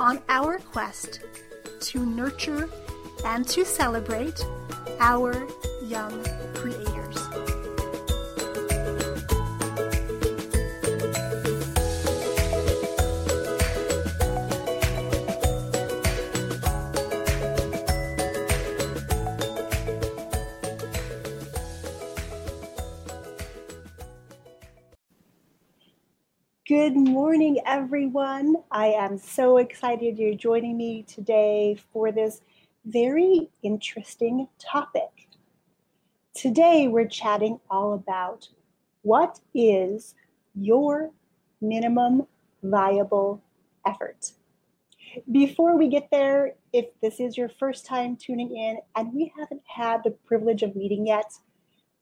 on our quest to nurture and to celebrate our young creators. Good morning, everyone. I am so excited you're joining me today for this very interesting topic. Today, we're chatting all about what is your minimum viable effort. Before we get there, if this is your first time tuning in and we haven't had the privilege of meeting yet,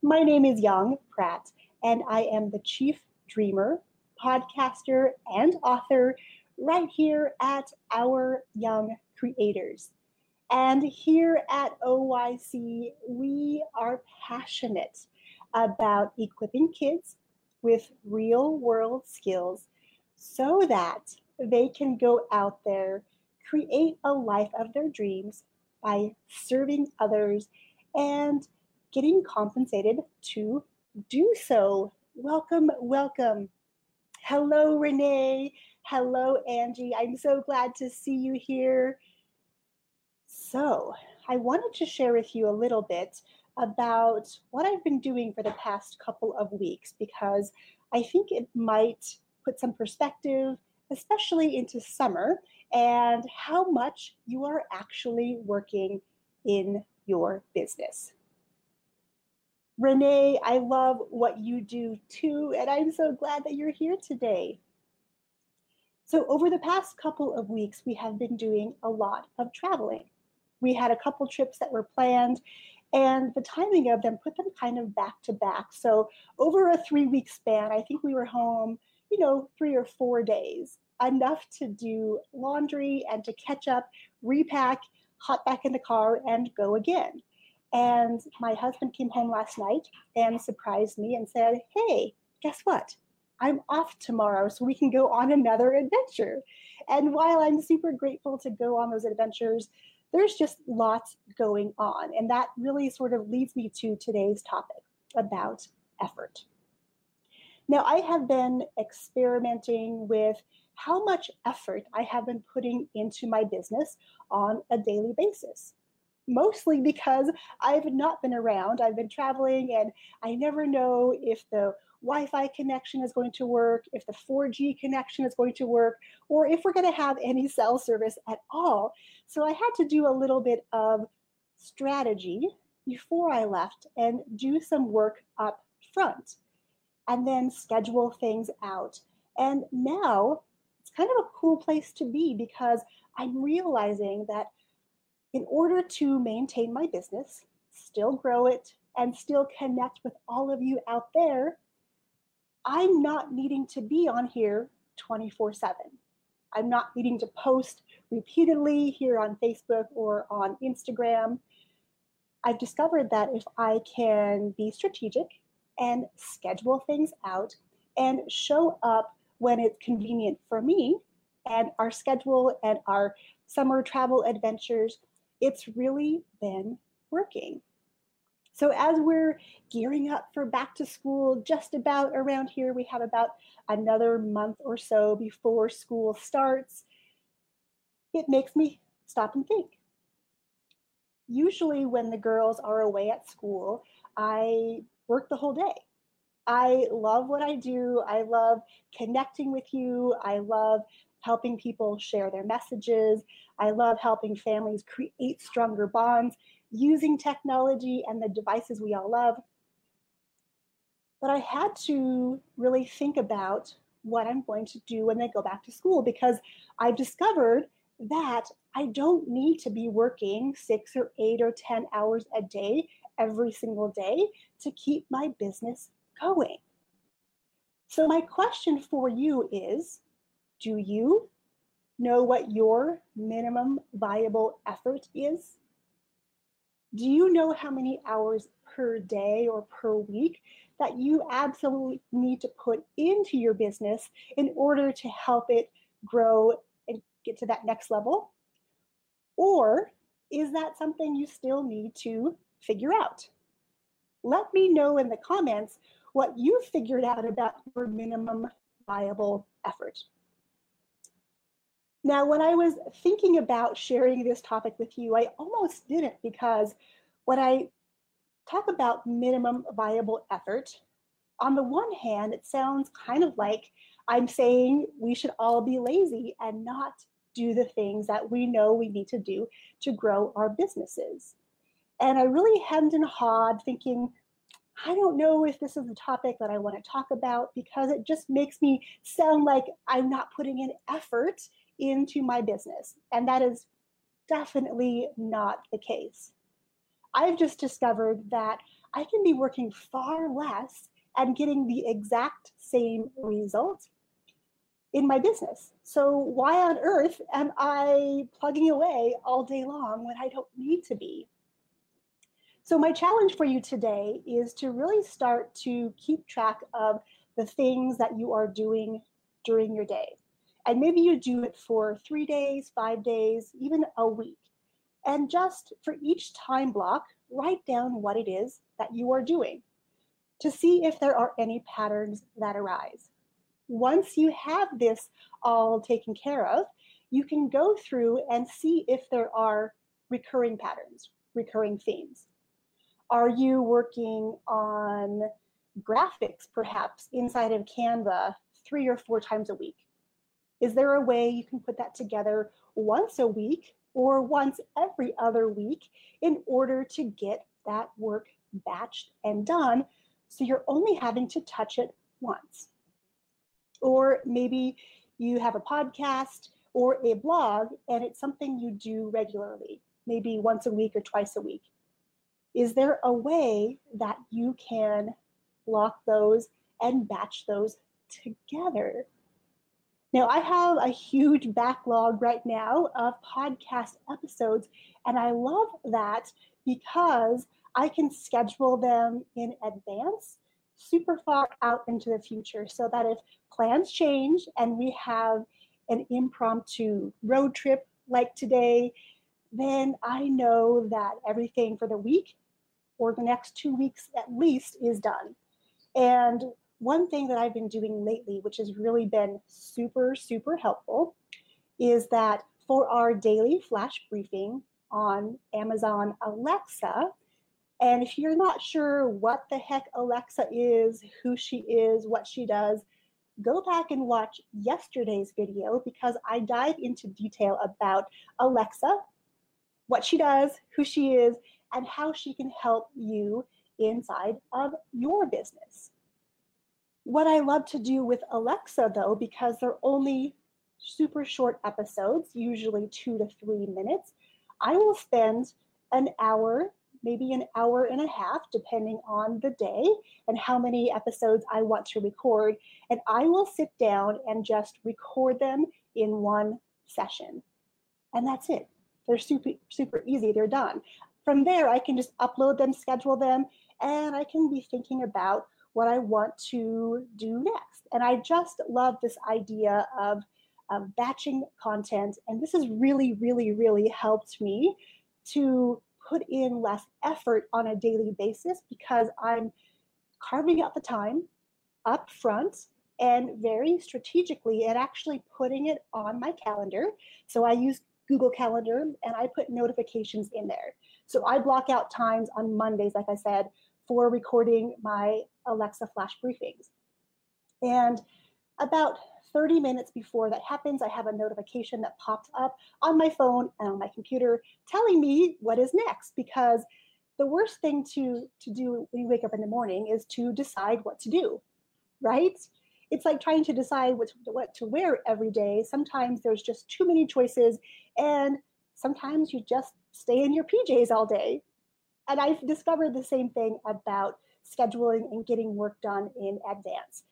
my name is Yang Pratt, and I am the Chief Dreamer, podcaster, and author right here at Our Young Creators. And here at OYC, we are passionate about equipping kids with real-world skills so that they can go out there, create a life of their dreams by serving others and getting compensated to do so. Welcome, welcome. Hello, Renee. Hello, Angie. I'm so glad to see you here. So I wanted to share with you a little bit about what I've been doing for the past couple of weeks, because I think it might put some perspective, especially into summer, and how much you are actually working in your business. Renee, I love what you do too, and I'm so glad that you're here today. So over the past couple of weeks, we have been doing a lot of traveling. We had a couple trips that were planned, and the timing of them put them kind of back to back. So over a 3-week span, I think we were home, 3 or 4 days, enough to do laundry and to catch up, repack, hop back in the car, and go again. And my husband came home last night and surprised me and said, "Hey, guess what? I'm off tomorrow, so we can go on another adventure." And while I'm super grateful to go on those adventures, there's just lots going on. And that really sort of leads me to today's topic about effort. Now, I have been experimenting with how much effort I have been putting into my business on a daily basis. Mostly because I've not been around. I've been traveling, and I never know if the Wi-Fi connection is going to work, if the 4G connection is going to work, or if we're going to have any cell service at all. So I had to do a little bit of strategy before I left and do some work up front and then schedule things out. And now it's kind of a cool place to be, because I'm realizing that in order to maintain my business, still grow it, and still connect with all of you out there, I'm not needing to be on here 24/7. I'm not needing to post repeatedly here on Facebook or on Instagram. I've discovered that if I can be strategic and schedule things out and show up when it's convenient for me and our schedule and our summer travel adventures, it's really been working. So as we're gearing up for back to school, just about around here, we have about another month or so before school starts. it makes me stop and think. Usually when the girls are away at school, I work the whole day. I love what I do. I love connecting with you. I love helping people share their messages. I love helping families create stronger bonds using technology and the devices we all love. But I had to really think about what I'm going to do when they go back to school, because I've discovered that I don't need to be working 6 or 8 or 10 hours a day every single day to keep my business going. So my question for you is, do you know what your minimum viable effort is? Do you know how many hours per day or per week that you absolutely need to put into your business in order to help it grow and get to that next level? Or is that something you still need to figure out? Let me know in the comments what you figured out about your minimum viable effort. Now, when I was thinking about sharing this topic with you, I almost didn't, because when I talk about minimum viable effort, on the one hand, it sounds kind of like I'm saying we should all be lazy and not do the things that we know we need to do to grow our businesses. And I really hemmed and hawed, thinking, I don't know if this is the topic that I want to talk about, because it just makes me sound like I'm not putting in effort into my business. And that is definitely not the case. I've just discovered that I can be working far less and getting the exact same result in my business. So why on earth am I plugging away all day long when I don't need to be? So my challenge for you today is to really start to keep track of the things that you are doing during your day. And maybe you do it for 3 days, 5 days, even a week. And just for each time block, write down what it is that you are doing to see if there are any patterns that arise. Once you have this all taken care of, you can go through and see if there are recurring patterns, recurring themes. Are you working on graphics, perhaps, inside of Canva 3 or 4 times a week? Is there a way you can put that together once a week or once every other week in order to get that work batched and done, so you're only having to touch it once? Or maybe you have a podcast or a blog and it's something you do regularly, maybe once a week or twice a week. Is there a way that you can block those and batch those together? Now, I have a huge backlog right now of podcast episodes, and I love that because I can schedule them in advance super far out into the future, so that if plans change and we have an impromptu road trip like today, then I know that everything for the week or the next 2 weeks at least is done. And one thing that I've been doing lately, which has really been super, super helpful, is that for our daily flash briefing on Amazon Alexa, and if you're not sure what the heck Alexa is, who she is, what she does, go back and watch yesterday's video, because I dive into detail about Alexa, what she does, who she is, and how she can help you inside of your business. What I love to do with Alexa, though, because they're only super short episodes, usually 2 to 3 minutes, I will spend an hour, maybe an hour and a half, depending on the day and how many episodes I want to record. And I will sit down and just record them in one session. And that's it. They're super, super easy. They're done. From there, I can just upload them, schedule them, and I can be thinking about what I want to do next. And I just love this idea of batching content. And this has really, really, really helped me to put in less effort on a daily basis, because I'm carving out the time up front and very strategically and actually putting it on my calendar. So I use Google Calendar, and I put notifications in there. So I block out times on Mondays, like I said, for recording my Alexa flash briefings. And about 30 minutes before that happens, I have a notification that pops up on my phone and on my computer telling me what is next, because the worst thing to do when you wake up in the morning is to decide what to do, right? It's like trying to decide what to wear every day. Sometimes there's just too many choices, and sometimes you just stay in your PJs all day. And I've discovered the same thing about scheduling and getting work done in advance.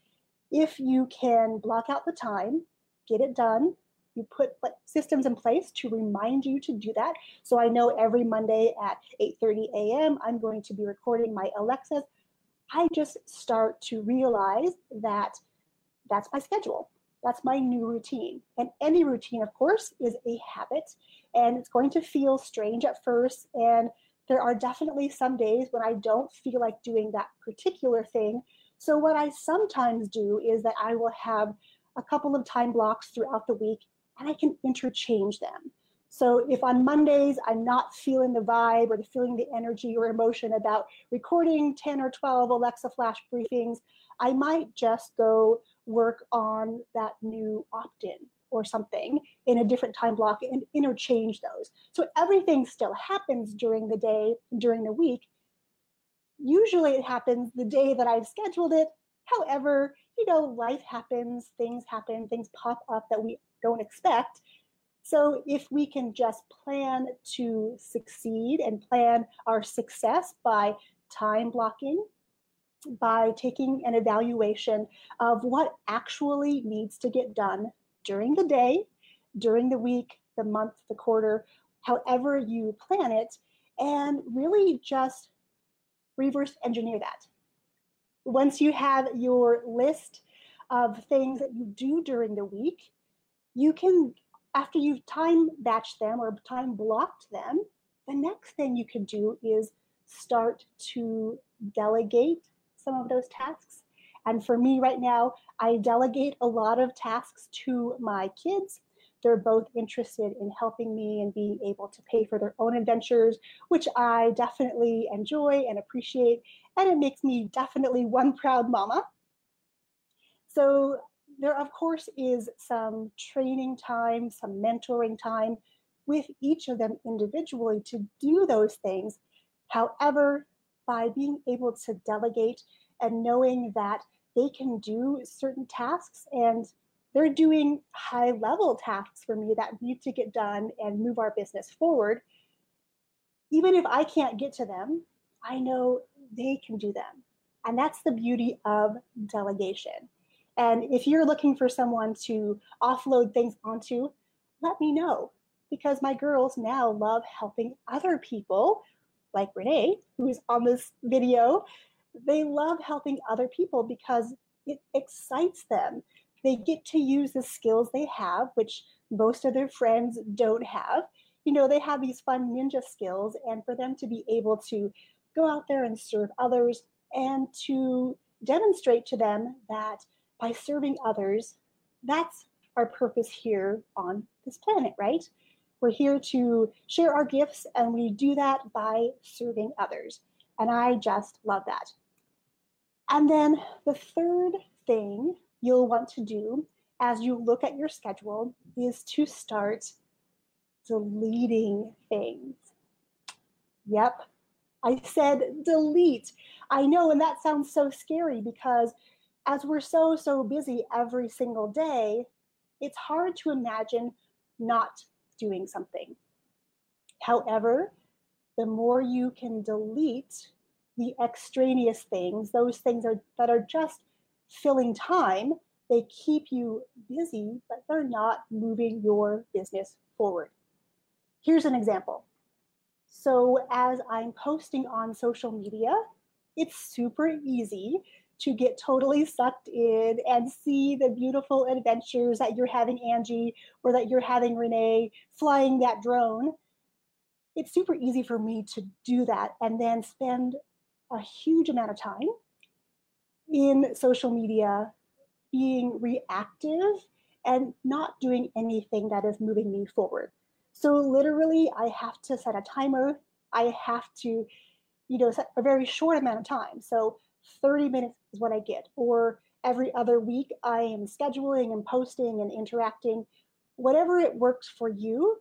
If you can block out the time, get it done, you put systems in place to remind you to do that. So I know every Monday at 8:30 a.m., I'm going to be recording my Alexas. I just start to realize that that's my schedule. That's my new routine. And any routine, of course, is a habit. And it's going to feel strange at first. And there are definitely some days when I don't feel like doing that particular thing. So what I sometimes do is that I will have a couple of time blocks throughout the week, and I can interchange them. So if on Mondays I'm not feeling the vibe or feeling the energy or emotion about recording 10 or 12 Alexa flash briefings, I might just go work on that new opt-in or something in a different time block and interchange those. So everything still happens during the day, during the week. Usually it happens the day that I've scheduled it. However, you know, life happens, things pop up that we don't expect. So if we can just plan to succeed and plan our success by time blocking, by taking an evaluation of what actually needs to get done during the day, during the week, the month, the quarter, however you plan it, and really just reverse engineer that. Once you have your list of things that you do during the week, you can, after you've time batched them or time blocked them, the next thing you can do is start to delegate some of those tasks. And for me right now, I delegate a lot of tasks to my kids. They're both interested in helping me and being able to pay for their own adventures, which I definitely enjoy and appreciate. And it makes me definitely one proud mama. So there, of course, is some training time, some mentoring time with each of them individually to do those things. However, by being able to delegate and knowing that they can do certain tasks, and they're doing high-level tasks for me that need to get done and move our business forward. Even if I can't get to them, I know they can do them. And that's the beauty of delegation. And if you're looking for someone to offload things onto, let me know, because my girls now love helping other people, like Renee, who is on this video. They love helping other people because it excites them. They get to use the skills they have, which most of their friends don't have. You know, they have these fun ninja skills, and for them to be able to go out there and serve others and to demonstrate to them that by serving others, that's our purpose here on this planet, right? We're here to share our gifts, and we do that by serving others. And I just love that. And then the third thing you'll want to do as you look at your schedule is to start deleting things. Yep, I said delete. I know, and that sounds so scary because as we're so busy every single day, it's hard to imagine not doing something. However, the more you can delete the extraneous things, those things that are just filling time, they keep you busy, but they're not moving your business forward. Here's an example. So as I'm posting on social media, it's super easy to get totally sucked in and see the beautiful adventures that you're having, Angie, or that you're having, Renee, flying that drone. It's super easy for me to do that and then spend a huge amount of time in social media being reactive and not doing anything that is moving me forward. So literally, I have to set a timer. I have to, set a very short amount of time. So 30 minutes is what I get. Or every other week, I am scheduling and posting and interacting. Whatever it works for you,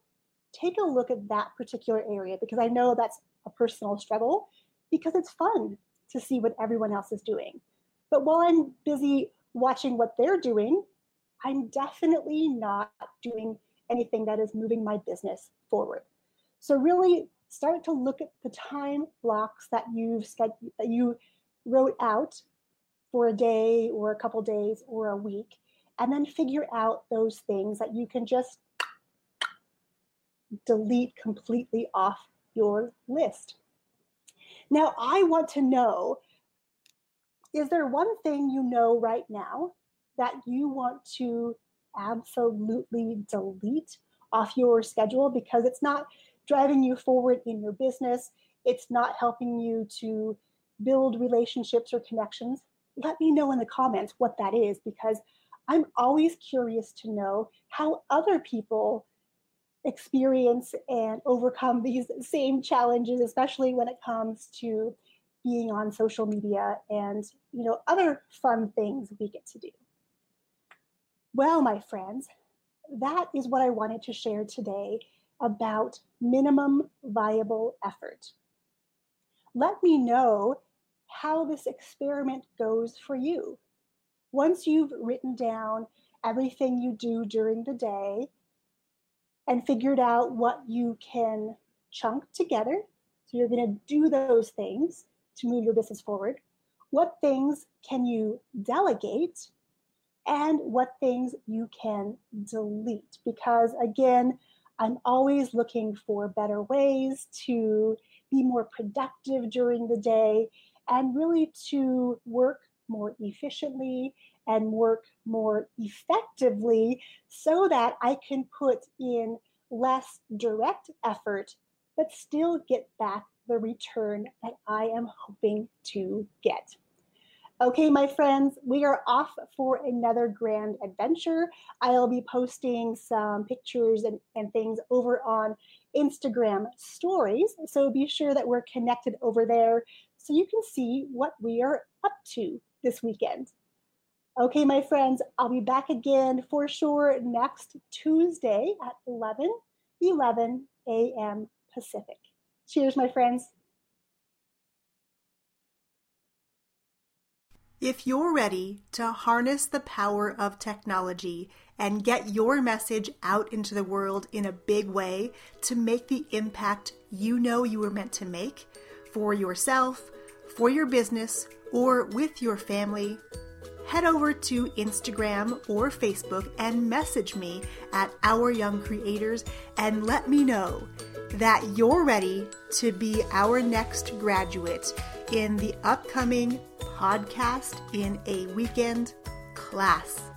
take a look at that particular area, because I know that's a personal struggle, because it's fun to see what everyone else is doing. But while I'm busy watching what they're doing, I'm definitely not doing anything that is moving my business forward. So really start to look at the time blocks that you wrote out for a day or a couple days or a week, and then figure out those things that you can just delete completely off your list. Now, I want to know, is there one thing you know right now that you want to absolutely delete off your schedule because it's not driving you forward in your business? It's not helping you to build relationships or connections. Let me know in the comments what that is, because I'm always curious to know how other people experience and overcome these same challenges, especially when it comes to being on social media and other fun things we get to do. Well, my friends, that is what I wanted to share today about minimum viable effort. Let me know how this experiment goes for you. Once you've written down everything you do during the day and figured out what you can chunk together, so you're going to do those things to move your business forward, what things can you delegate, and what things you can delete. Because again, I'm always looking for better ways to be more productive during the day and really to work more efficiently and work more effectively so that I can put in less direct effort but still get back the return that I am hoping to get. Okay, my friends, we are off for another grand adventure. I'll be posting some pictures and things over on Instagram stories, so be sure that we're connected over there so you can see what we are up to this weekend. Okay, my friends, I'll be back again for sure next Tuesday at 11:11 a.m. Pacific. Cheers, my friends. If you're ready to harness the power of technology and get your message out into the world in a big way to make the impact you were meant to make for yourself, for your business, or with your family, head over to Instagram or Facebook and message me at Our Young Creators and let me know that you're ready to be our next graduate in the upcoming Podcast in a Weekend class.